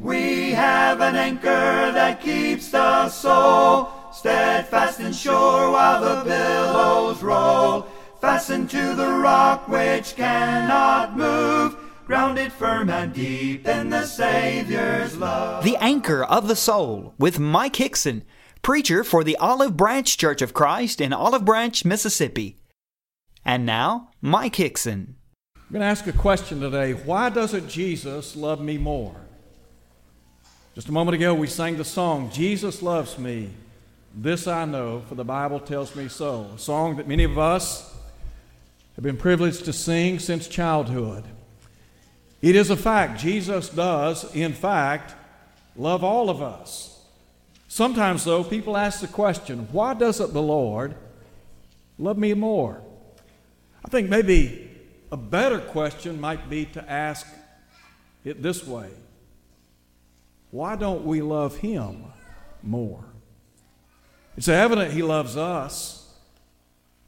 We have an anchor that keeps the soul steadfast and sure while the billows roll. Fastened to the rock which cannot move, grounded firm and deep in the Savior's love. The Anchor of the Soul with Mike Hickson, preacher for the Olive Branch Church of Christ in Olive Branch, Mississippi. And now, Mike Hickson. I'm going to ask a question today. Why doesn't Jesus love me more? Just a moment ago, we sang the song, Jesus Loves Me, This I Know, for the Bible Tells Me So, a song that many of us have been privileged to sing since childhood. It is a fact. Jesus does, in fact, love all of us. Sometimes, though, people ask the question, why doesn't the Lord love me more? I think maybe a better question might be to ask it this way. Why don't we love Him more? It's evident He loves us,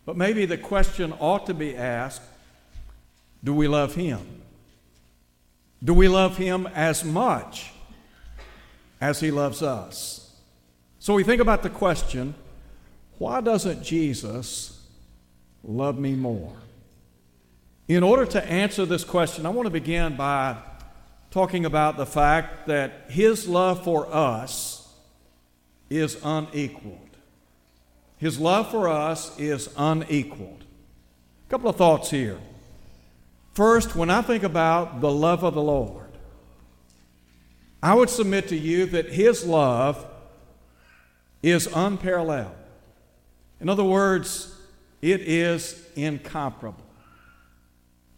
but maybe the question ought to be asked, do we love Him? Do we love Him as much as He loves us? So we think about the question, why doesn't Jesus love me more? In order to answer this question, I want to begin by talking about the fact that His love for us is unequaled. His love for us is unequaled. A couple of thoughts here. First, when I think about the love of the Lord, I would submit to you that His love is unparalleled. In other words, it is incomparable.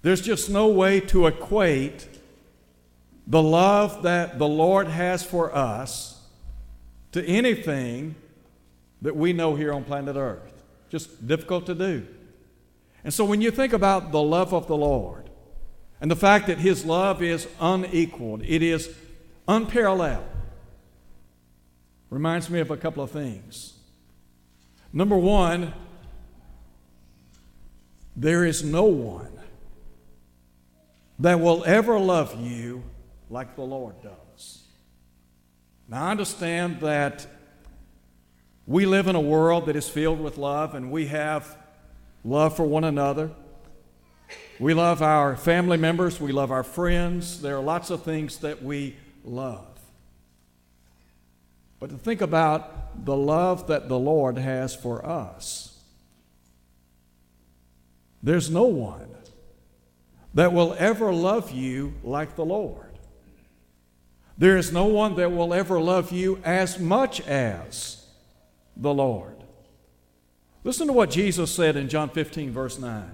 There's just no way to equate the love that the Lord has for us to anything that we know here on planet Earth. Just difficult to do. And so when you think about the love of the Lord and the fact that His love is unequaled, it is unparalleled, reminds me of a couple of things. Number one, there is no one that will ever love you like the Lord does. Now, I understand that we live in a world that is filled with love, and we have love for one another. We love our family members. We love our friends. There are lots of things that we love. But to think about the love that the Lord has for us, there's no one that will ever love you like the Lord. There is no one that will ever love you as much as the Lord. Listen to what Jesus said in John 15, verse 9.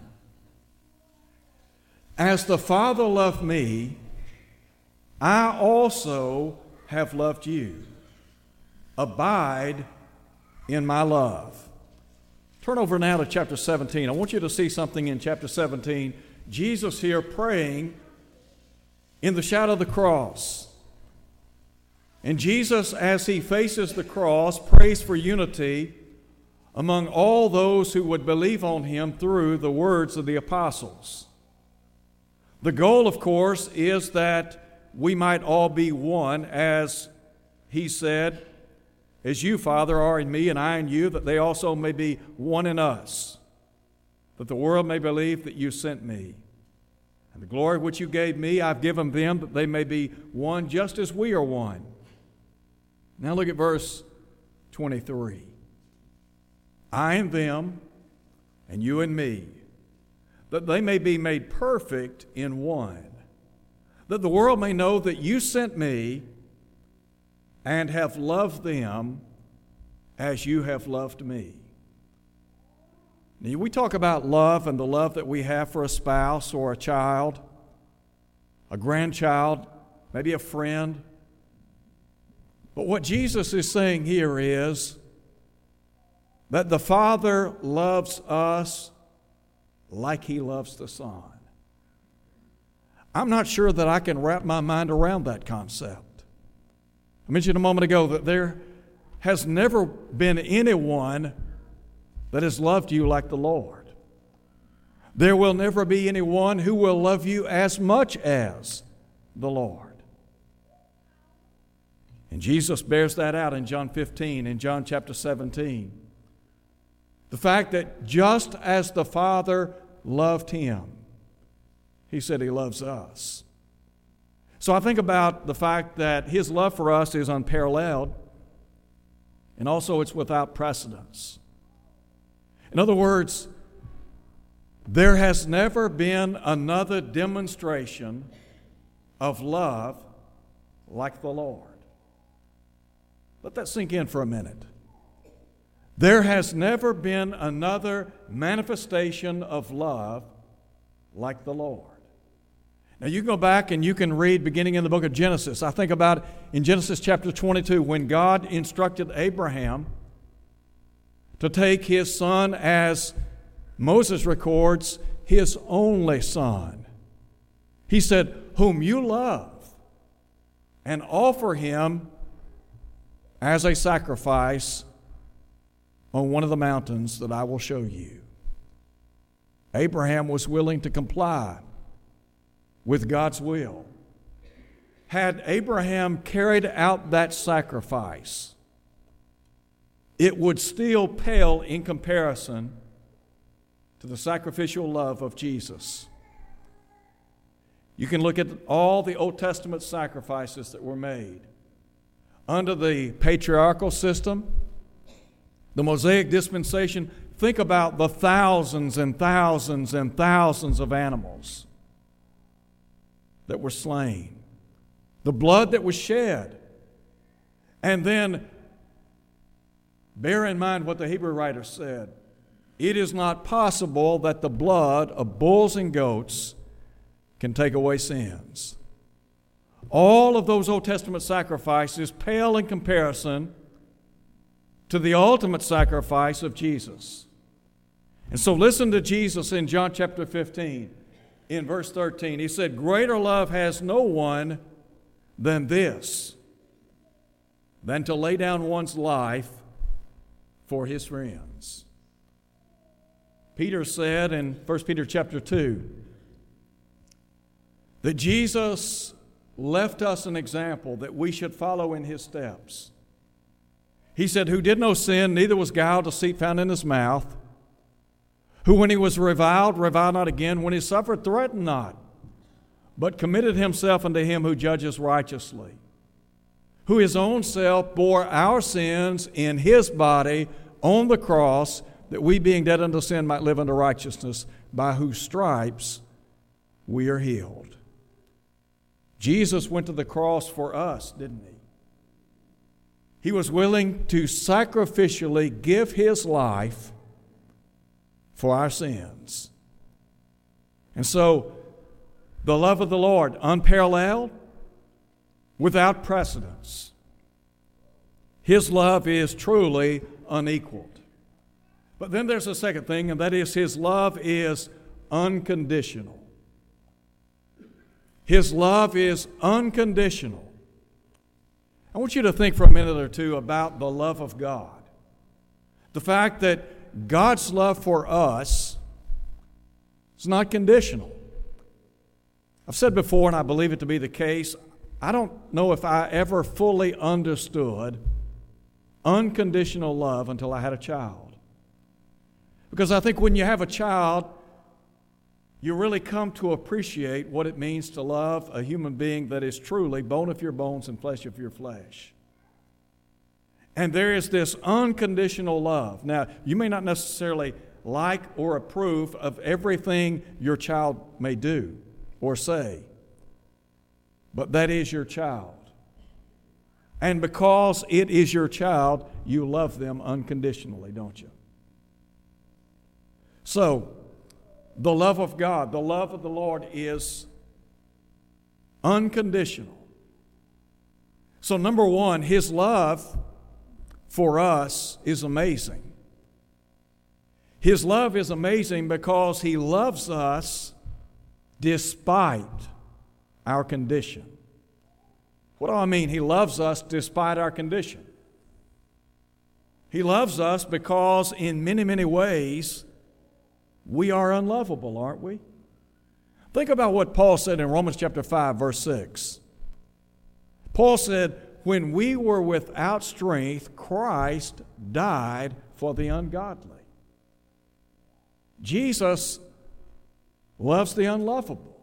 As the Father loved me, I also have loved you. Abide in my love. Turn over now to chapter 17. I want you to see something in chapter 17. Jesus here praying in the shadow of the cross. And Jesus, as He faces the cross, prays for unity among all those who would believe on Him through the words of the apostles. The goal, of course, is that we might all be one, as He said, as you, Father, are in me and I in you, that they also may be one in us, that the world may believe that you sent me. And the glory which you gave me, I've given them, that they may be one just as we are one. Now look at verse 23. I and them, and you and me, that they may be made perfect in one, that the world may know that you sent me and have loved them as you have loved me. Now we talk about love and the love that we have for a spouse or a child, a grandchild, maybe a friend. But what Jesus is saying here is that the Father loves us like He loves the Son. I'm not sure that I can wrap my mind around that concept. I mentioned a moment ago that there has never been anyone that has loved you like the Lord. There will never be anyone who will love you as much as the Lord. And Jesus bears that out in John 15, in John chapter 17. The fact that just as the Father loved him, he said he loves us. So I think about the fact that his love for us is unparalleled, and also it's without precedence. In other words, there has never been another demonstration of love like the Lord. Let that sink in for a minute. There has never been another manifestation of love like the Lord. Now you can go back and you can read beginning in the book of Genesis. I think about in Genesis chapter 22 when God instructed Abraham to take his son, as Moses records, his only son. He said, whom you love, and offer him as a sacrifice on one of the mountains that I will show you. Abraham was willing to comply with God's will. Had Abraham carried out that sacrifice, it would still pale in comparison to the sacrificial love of Jesus. You can look at all the Old Testament sacrifices that were made. Under the patriarchal system, the Mosaic dispensation, think about the thousands and thousands and thousands of animals that were slain, the blood that was shed. And then bear in mind what the Hebrew writer said. It is not possible that the blood of bulls and goats can take away sins. All of those Old Testament sacrifices pale in comparison to the ultimate sacrifice of Jesus. And so listen to Jesus in John chapter 15, in verse 13. He said, greater love has no one than this, than to lay down one's life for his friends. Peter said in 1 Peter chapter 2 that Jesus left us an example that we should follow in his steps. He said, who did no sin, neither was guile, deceit found in his mouth, who when he was reviled, reviled not again, when he suffered, threatened not, but committed himself unto him who judges righteously, who his own self bore our sins in his body on the cross, that we being dead unto sin might live unto righteousness, by whose stripes we are healed. Jesus went to the cross for us, didn't he? He was willing to sacrificially give his life for our sins. And so, the love of the Lord, unparalleled, without precedence. His love is truly unequaled. But then there's a second thing, and that is his love is unconditional. His love is unconditional. I want you to think for a minute or two about the love of God. The fact that God's love for us is not conditional. I've said before, and I believe it to be the case, I don't know if I ever fully understood unconditional love until I had a child. Because I think when you have a child, you really come to appreciate what it means to love a human being that is truly bone of your bones and flesh of your flesh. And there is this unconditional love. Now, you may not necessarily like or approve of everything your child may do or say, but that is your child. And because it is your child, you love them unconditionally, don't you? So, the love of God, the love of the Lord is unconditional. So number one, his love for us is amazing. His love is amazing because he loves us despite our condition. What do I mean? He loves us despite our condition. He loves us because in many, many ways, we are unlovable, aren't we? Think about what Paul said in Romans chapter 5, verse 6. Paul said, when we were without strength, Christ died for the ungodly. Jesus loves the unlovable.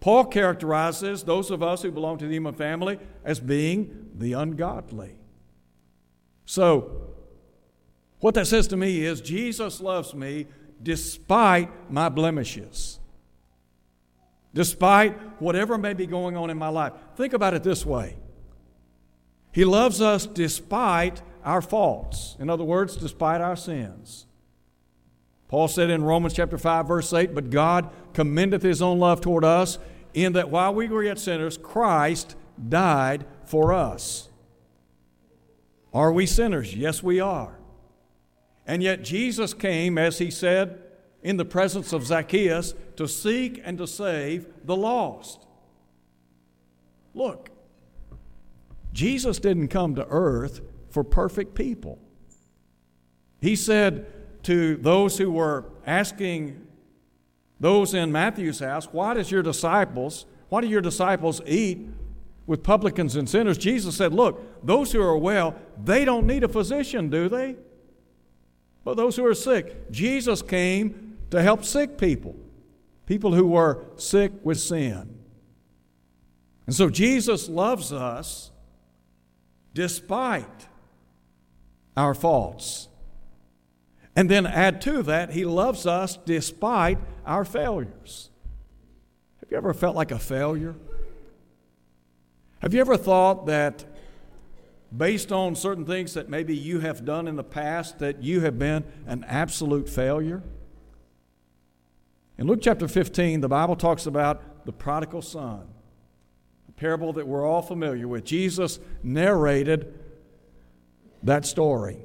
Paul characterizes those of us who belong to the human family as being the ungodly. So, what that says to me is Jesus loves me despite my blemishes, despite whatever may be going on in my life. Think about it this way. He loves us despite our faults. In other words, despite our sins. Paul said in Romans chapter 5, verse 8, "But God commendeth his own love toward us, in that while we were yet sinners, Christ died for us." Are we sinners? Yes, we are. And yet Jesus came, as he said, in the presence of Zacchaeus, to seek and to save the lost. Look, Jesus didn't come to earth for perfect people. He said to those who were asking those in Matthew's house, why do your disciples eat with publicans and sinners? Jesus said, look, those who are well, they don't need a physician, do they? But those who are sick, Jesus came to help sick people, people who were sick with sin. And so Jesus loves us despite our faults. And then add to that, he loves us despite our failures. Have you ever felt like a failure? Have you ever thought that based on certain things that maybe you have done in the past, that you have been an absolute failure? In Luke chapter 15, the Bible talks about the prodigal son, a parable that we're all familiar with. Jesus narrated that story.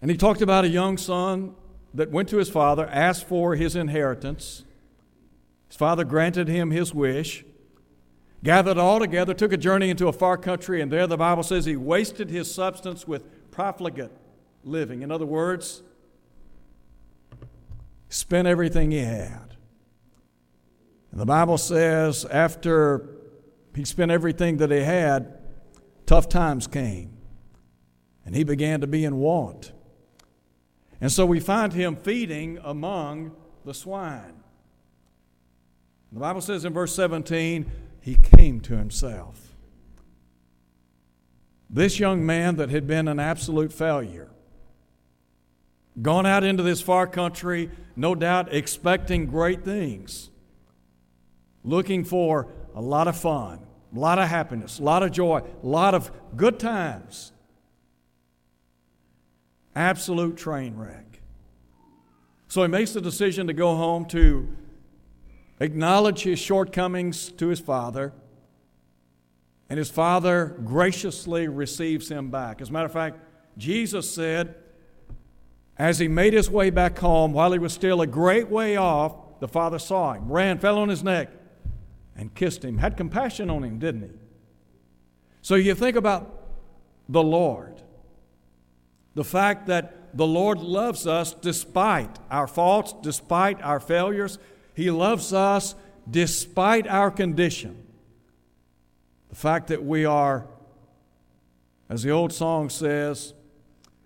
And he talked about a young son that went to his father, asked for his inheritance. His father granted him his wish. Gathered all together, took a journey into a far country, and there the Bible says he wasted his substance with profligate living. In other words, spent everything he had. And the Bible says after he spent everything that he had, tough times came, and he began to be in want. And so we find him feeding among the swine. And the Bible says in verse 17, he came to himself. This young man that had been an absolute failure, gone out into this far country, no doubt expecting great things, looking for a lot of fun, a lot of happiness, a lot of joy, a lot of good times. Absolute train wreck. So he makes the decision to go home to acknowledge his shortcomings to his father, and his father graciously receives him back. As a matter of fact, Jesus said, as he made his way back home, while he was still a great way off, the father saw him, ran, fell on his neck, and kissed him. Had compassion on him, didn't he? So you think about the Lord, the fact that the Lord loves us despite our faults, despite our failures. He loves us despite our condition. The fact that we are, as the old song says,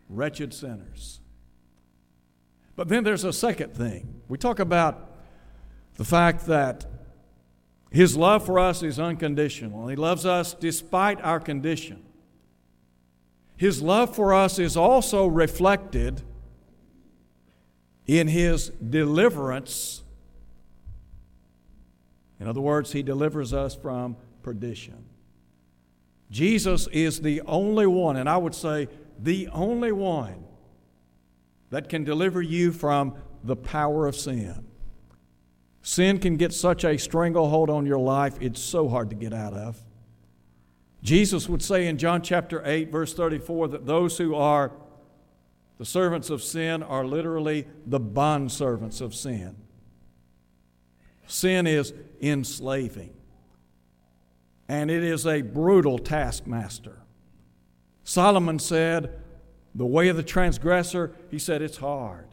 wretched sinners. But then there's a second thing. We talk about the fact that his love for us is unconditional. He loves us despite our condition. His love for us is also reflected in his deliverance. In other words, he delivers us from perdition. Jesus is the only one, and I would say the only one, that can deliver you from the power of sin. Sin can get such a stranglehold on your life, it's so hard to get out of. Jesus would say in John chapter 8, verse 34, that those who are the servants of sin are literally the bondservants of sin. Sin is enslaving, and it is a brutal taskmaster. Solomon said, the way of the transgressor, he said, it's hard.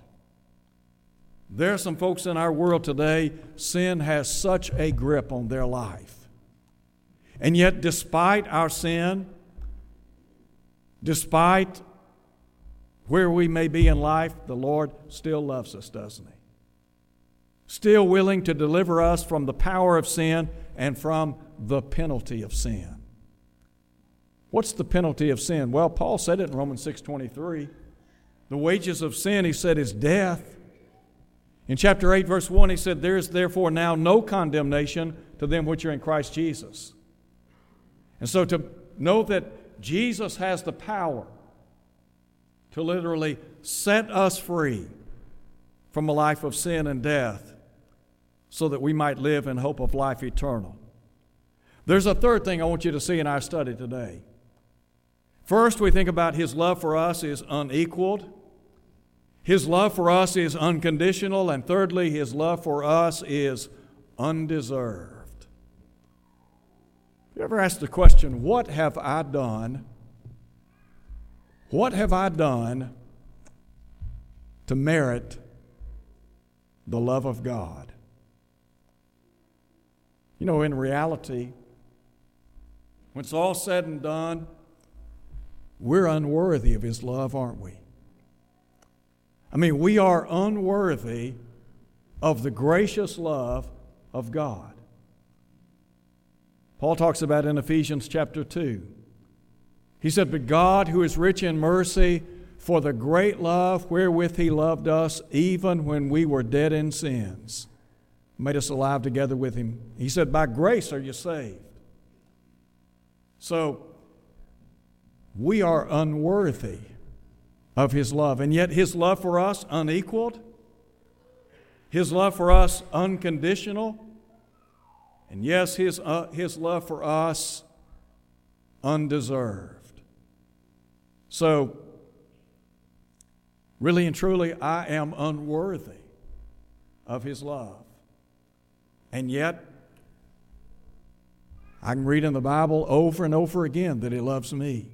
There are some folks in our world today, sin has such a grip on their life. And yet, despite our sin, despite where we may be in life, the Lord still loves us, doesn't He? Still willing to deliver us from the power of sin and from the penalty of sin. What's the penalty of sin? Well, Paul said it in Romans 6:23. The wages of sin, he said, is death. In chapter 8, verse 1, he said, "There is therefore now no condemnation to them which are in Christ Jesus." And so to know that Jesus has the power to literally set us free from a life of sin and death so that we might live in hope of life eternal. There's a third thing I want you to see in our study today. First, we think about His love for us is unequaled. His love for us is unconditional. And thirdly, His love for us is undeserved. You ever ask the question, what have I done? What have I done to merit the love of God? You know, in reality, when it's all said and done, we're unworthy of His love, aren't we? I mean, we are unworthy of the gracious love of God. Paul talks about in Ephesians chapter 2. He said, "But God, who is rich in mercy, for the great love wherewith He loved us, even when we were dead in sins, made us alive together with Him." He said, "By grace are you saved." So, we are unworthy of His love. And yet His love for us unequaled. His love for us unconditional. And yes, His love for us undeserved. So, really and truly, I am unworthy of His love. And yet, I can read in the Bible over and over again that He loves me.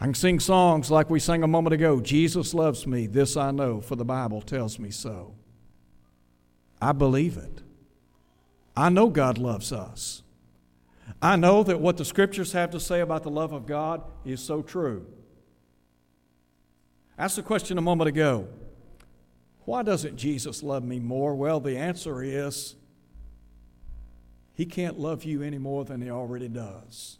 I can sing songs like we sang a moment ago, "Jesus loves me, this I know, for the Bible tells me so." I believe it. I know God loves us. I know that what the Scriptures have to say about the love of God is so true. I asked the question a moment ago, why doesn't Jesus love me more? Well, the answer is, He can't love you any more than He already does.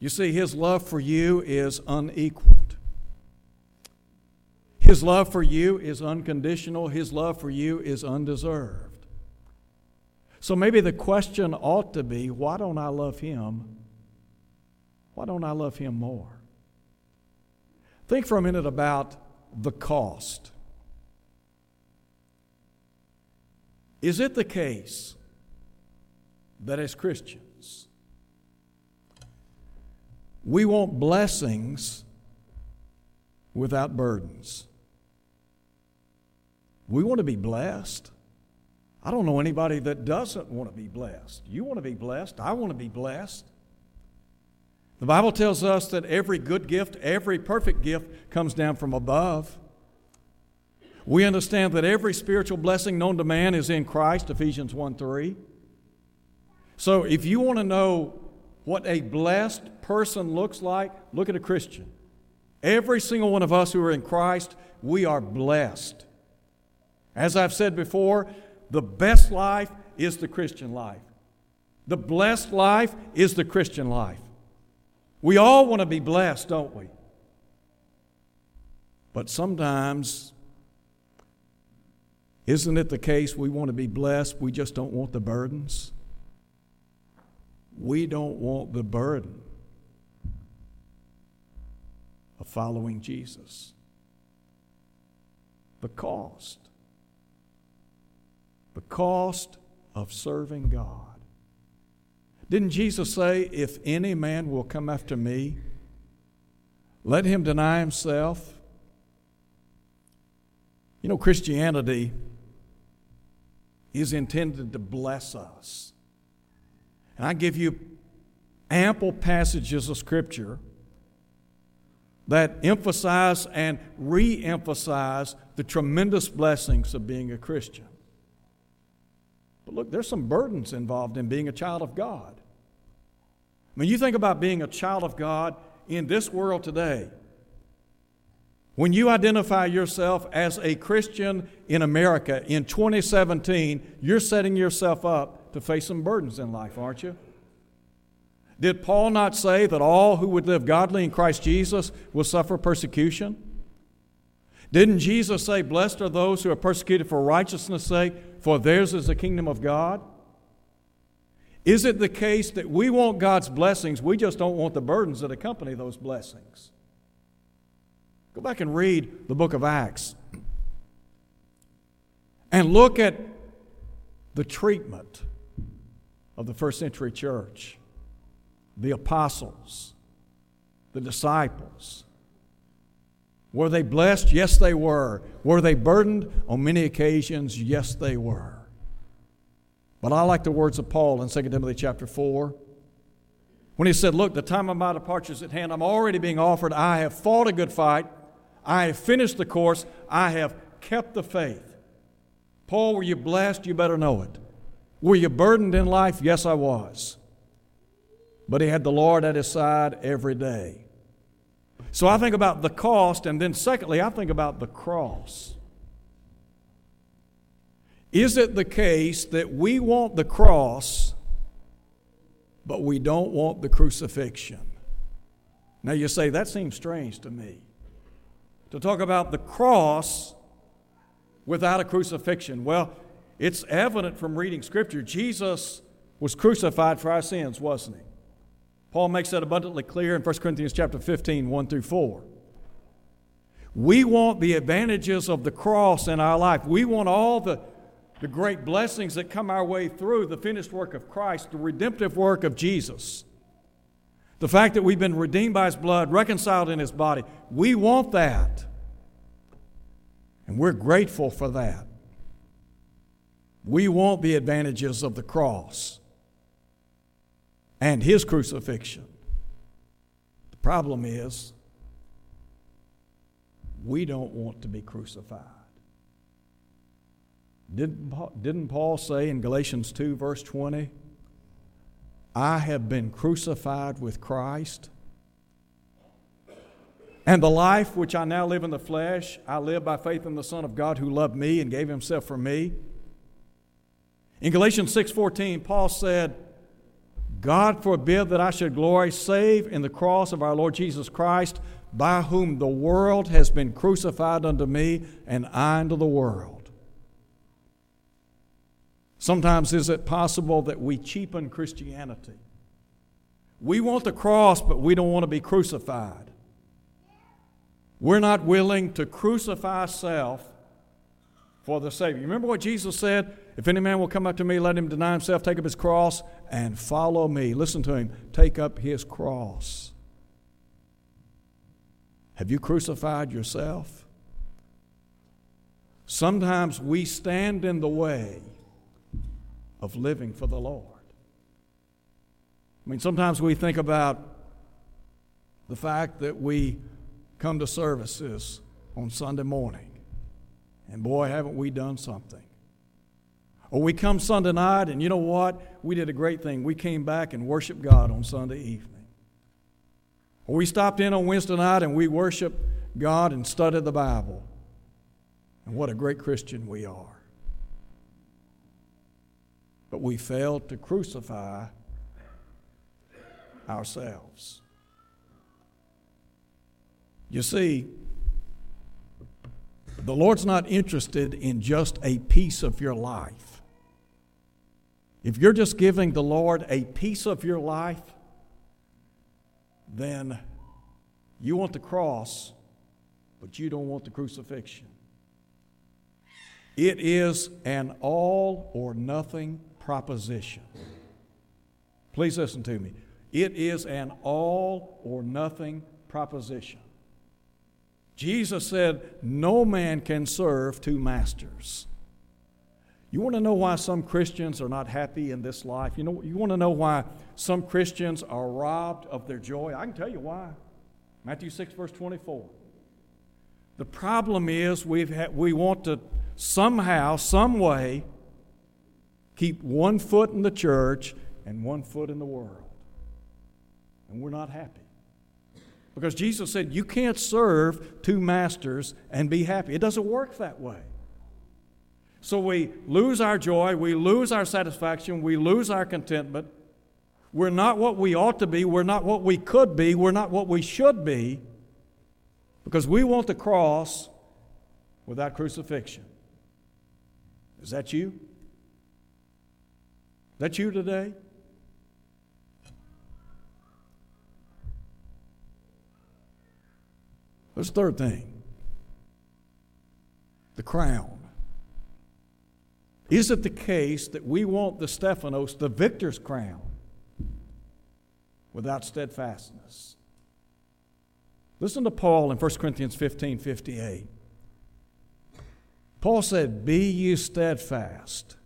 You see, His love for you is unequaled. His love for you is unconditional. His love for you is undeserved. So maybe the question ought to be, why don't I love Him? Why don't I love Him more? Think for a minute about the cost. Is it the case that as Christians, we want blessings without burdens? We want to be blessed. I don't know anybody that doesn't want to be blessed. You want to be blessed. I want to be blessed. The Bible tells us that every good gift, every perfect gift comes down from above. We understand that every spiritual blessing known to man is in Christ, Ephesians 1:3. So if you want to know what a blessed person looks like, look at a Christian. Every single one of us who are in Christ, we are blessed. As I've said before, the best life is the Christian life. The blessed life is the Christian life. We all want to be blessed, don't we? But sometimes, isn't it the case we want to be blessed, we just don't want the burdens? We don't want the burden of following Jesus. The cost of serving God. Didn't Jesus say, "If any man will come after me, let him deny himself"? You know, Christianity is intended to bless us. And I give you ample passages of Scripture that emphasize and re-emphasize the tremendous blessings of being a Christian. But look, there's some burdens involved in being a child of God. When you think about being a child of God in this world today, when you identify yourself as a Christian in America in 2017, you're setting yourself up to face some burdens in life, aren't you? Did Paul not say that all who would live godly in Christ Jesus will suffer persecution? Didn't Jesus say, "Blessed are those who are persecuted for righteousness' sake, for theirs is the kingdom of God"? Is it the case that we want God's blessings, we just don't want the burdens that accompany those blessings? Go back and read the book of Acts and look at the treatment of the first century church, the apostles, the disciples. Were they blessed? Yes, they were. Were they burdened? On many occasions, yes, they were. But I like the words of Paul in 2 Timothy chapter 4 when he said, "Look, the time of my departure is at hand. I'm already being offered. I have fought a good fight. I have finished the course. I have kept the faith." Paul, were you blessed? You better know it. Were you burdened in life? Yes, I was. But he had the Lord at his side every day. So I think about the cost, and then secondly, I think about the cross. Is it the case that we want the cross, but we don't want the crucifixion? Now you say, that seems strange to me, to talk about the cross without a crucifixion. Well, it's evident from reading Scripture. Jesus was crucified for our sins, wasn't he? Paul makes that abundantly clear in 1 Corinthians chapter 15, 1 through 4. We want the advantages of the cross in our life. We want all the great blessings that come our way through the finished work of Christ, the redemptive work of Jesus, the fact that we've been redeemed by His blood, reconciled in His body. We want that, and we're grateful for that. We want the advantages of the cross and His crucifixion. The problem is, we don't want to be crucified. Didn't Paul say in Galatians 2, verse 20, "I have been crucified with Christ, and the life which I now live in the flesh, I live by faith in the Son of God who loved me and gave Himself for me"? In Galatians 6:14, Paul said, "God forbid that I should glory save in the cross of our Lord Jesus Christ, by whom the world has been crucified unto me, and I unto the world." Sometimes is it possible that we cheapen Christianity? We want the cross, but we don't want to be crucified. We're not willing to crucify self for the Savior. Remember what Jesus said? "If any man will come up to me, let him deny himself, take up his cross, and follow me." Listen to Him. Take up His cross. Have you crucified yourself? Sometimes we stand in the way of living for the Lord. I mean, sometimes we think about the fact that we come to services on Sunday morning, and boy, haven't we done something. Or we come Sunday night, and you know what? We did a great thing. We came back and worshiped God on Sunday evening. Or we stopped in on Wednesday night, and we worshiped God and studied the Bible. And what a great Christian we are. But we failed to crucify ourselves. You see, the Lord's not interested in just a piece of your life. If you're just giving the Lord a piece of your life, then you want the cross, but you don't want the crucifixion. It is an all or nothing proposition. Please listen to me. It is an all or nothing proposition. Jesus said, "No man can serve two masters." You want to know why some Christians are not happy in this life? You want to know why some Christians are robbed of their joy? I can tell you why. Matthew 6, verse 24. The problem is we want to somehow, some way, keep one foot in the church and one foot in the world. and we're not happy. Because Jesus said, you can't serve two masters and be happy. It doesn't work that way. So we lose our joy, we lose our satisfaction, we lose our contentment. We're not what we ought to be, we're not what we could be, we're not what we should be, because we want the cross without crucifixion. Is that you? Is that you today? That's the third thing. The crown. Is it the case that we want the Stephanos, the victor's crown, without steadfastness? Listen to Paul in 1 Corinthians 15:58. Paul said, be ye steadfast,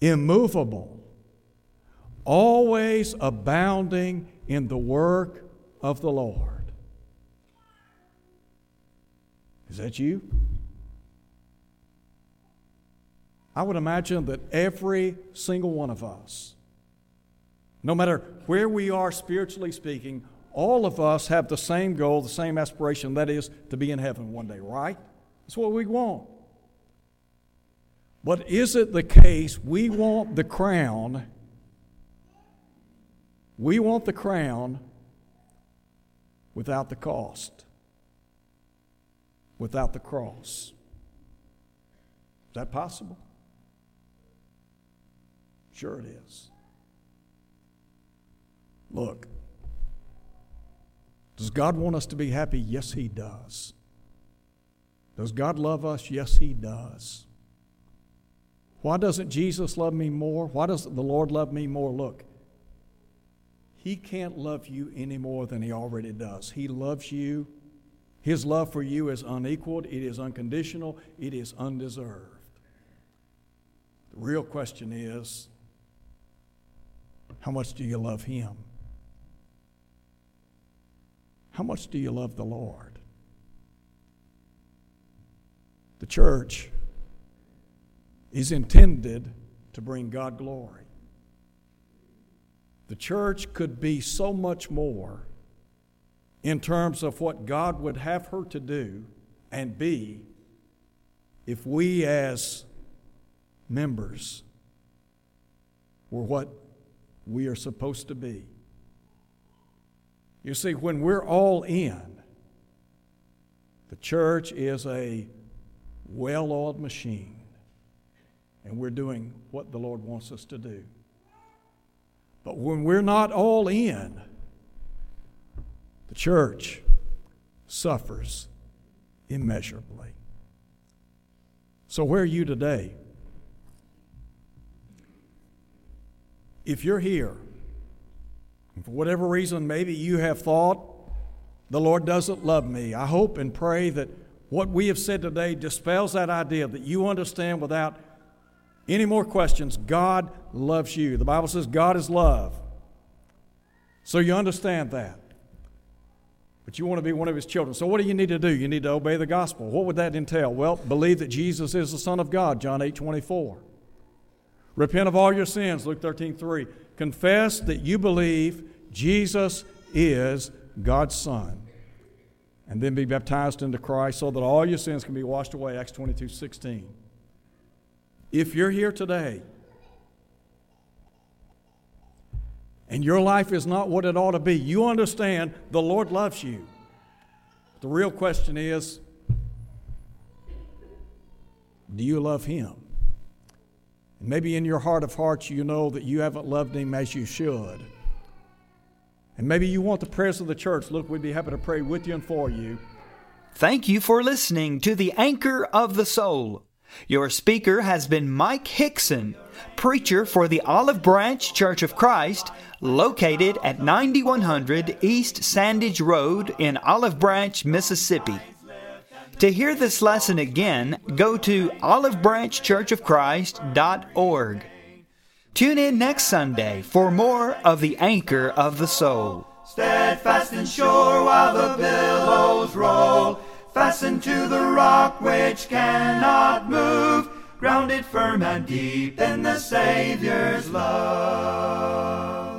immovable, always abounding in the work of the Lord. Is that you? I would imagine that every single one of us, no matter where we are spiritually speaking, all of us have the same goal, the same aspiration, that is to be in heaven one day, right? That's what we want. But is it the case we want the crown? We want the crown without the cost. Without the cross. Is that possible? Sure it is. Look, does God want us to be happy? Yes, He does. Does God love us? Yes, He does. Why doesn't Jesus love me more? Why doesn't the Lord love me more? Look, He can't love you any more than He already does. He loves you. His love for you is unequaled, it is unconditional, it is undeserved. The real question is, how much do you love Him? How much do you love the Lord? The church is intended to bring God glory. The church could be so much more in terms of what God would have her to do and be if we as members were what we are supposed to be. You see, when we're all in, the church is a well-oiled machine, and we're doing what the Lord wants us to do. But when we're not all in, the church suffers immeasurably. So where are you today? If you're here, and for whatever reason, maybe you have thought, the Lord doesn't love me, I hope and pray that what we have said today dispels that idea, that you understand without any more questions, God loves you. The Bible says God is love. So you understand that. But you want to be one of His children. So what do you need to do? You need to obey the gospel. What would that entail? Well, believe that Jesus is the Son of God, John 8:24. Repent of all your sins, Luke 13:3. Confess that you believe Jesus is God's Son. And then be baptized into Christ so that all your sins can be washed away, Acts 22:16. If you're here today and your life is not what it ought to be, you understand the Lord loves you. The real question is, do you love Him? And maybe in your heart of hearts you know that you haven't loved Him as you should. And maybe you want the prayers of the church. Look, we'd be happy to pray with you and for you. Thank you for listening to The Anchor of the Soul. Your speaker has been Mike Hickson, preacher for the Olive Branch Church of Christ, located at 9100 East Sandage Road in Olive Branch, Mississippi. To hear this lesson again, go to olivebranchchurchofchrist.org. Tune in next Sunday for more of The Anchor of the Soul. Steadfast and sure while the billows roll, fastened to the rock which cannot move, grounded firm and deep in the Savior's love.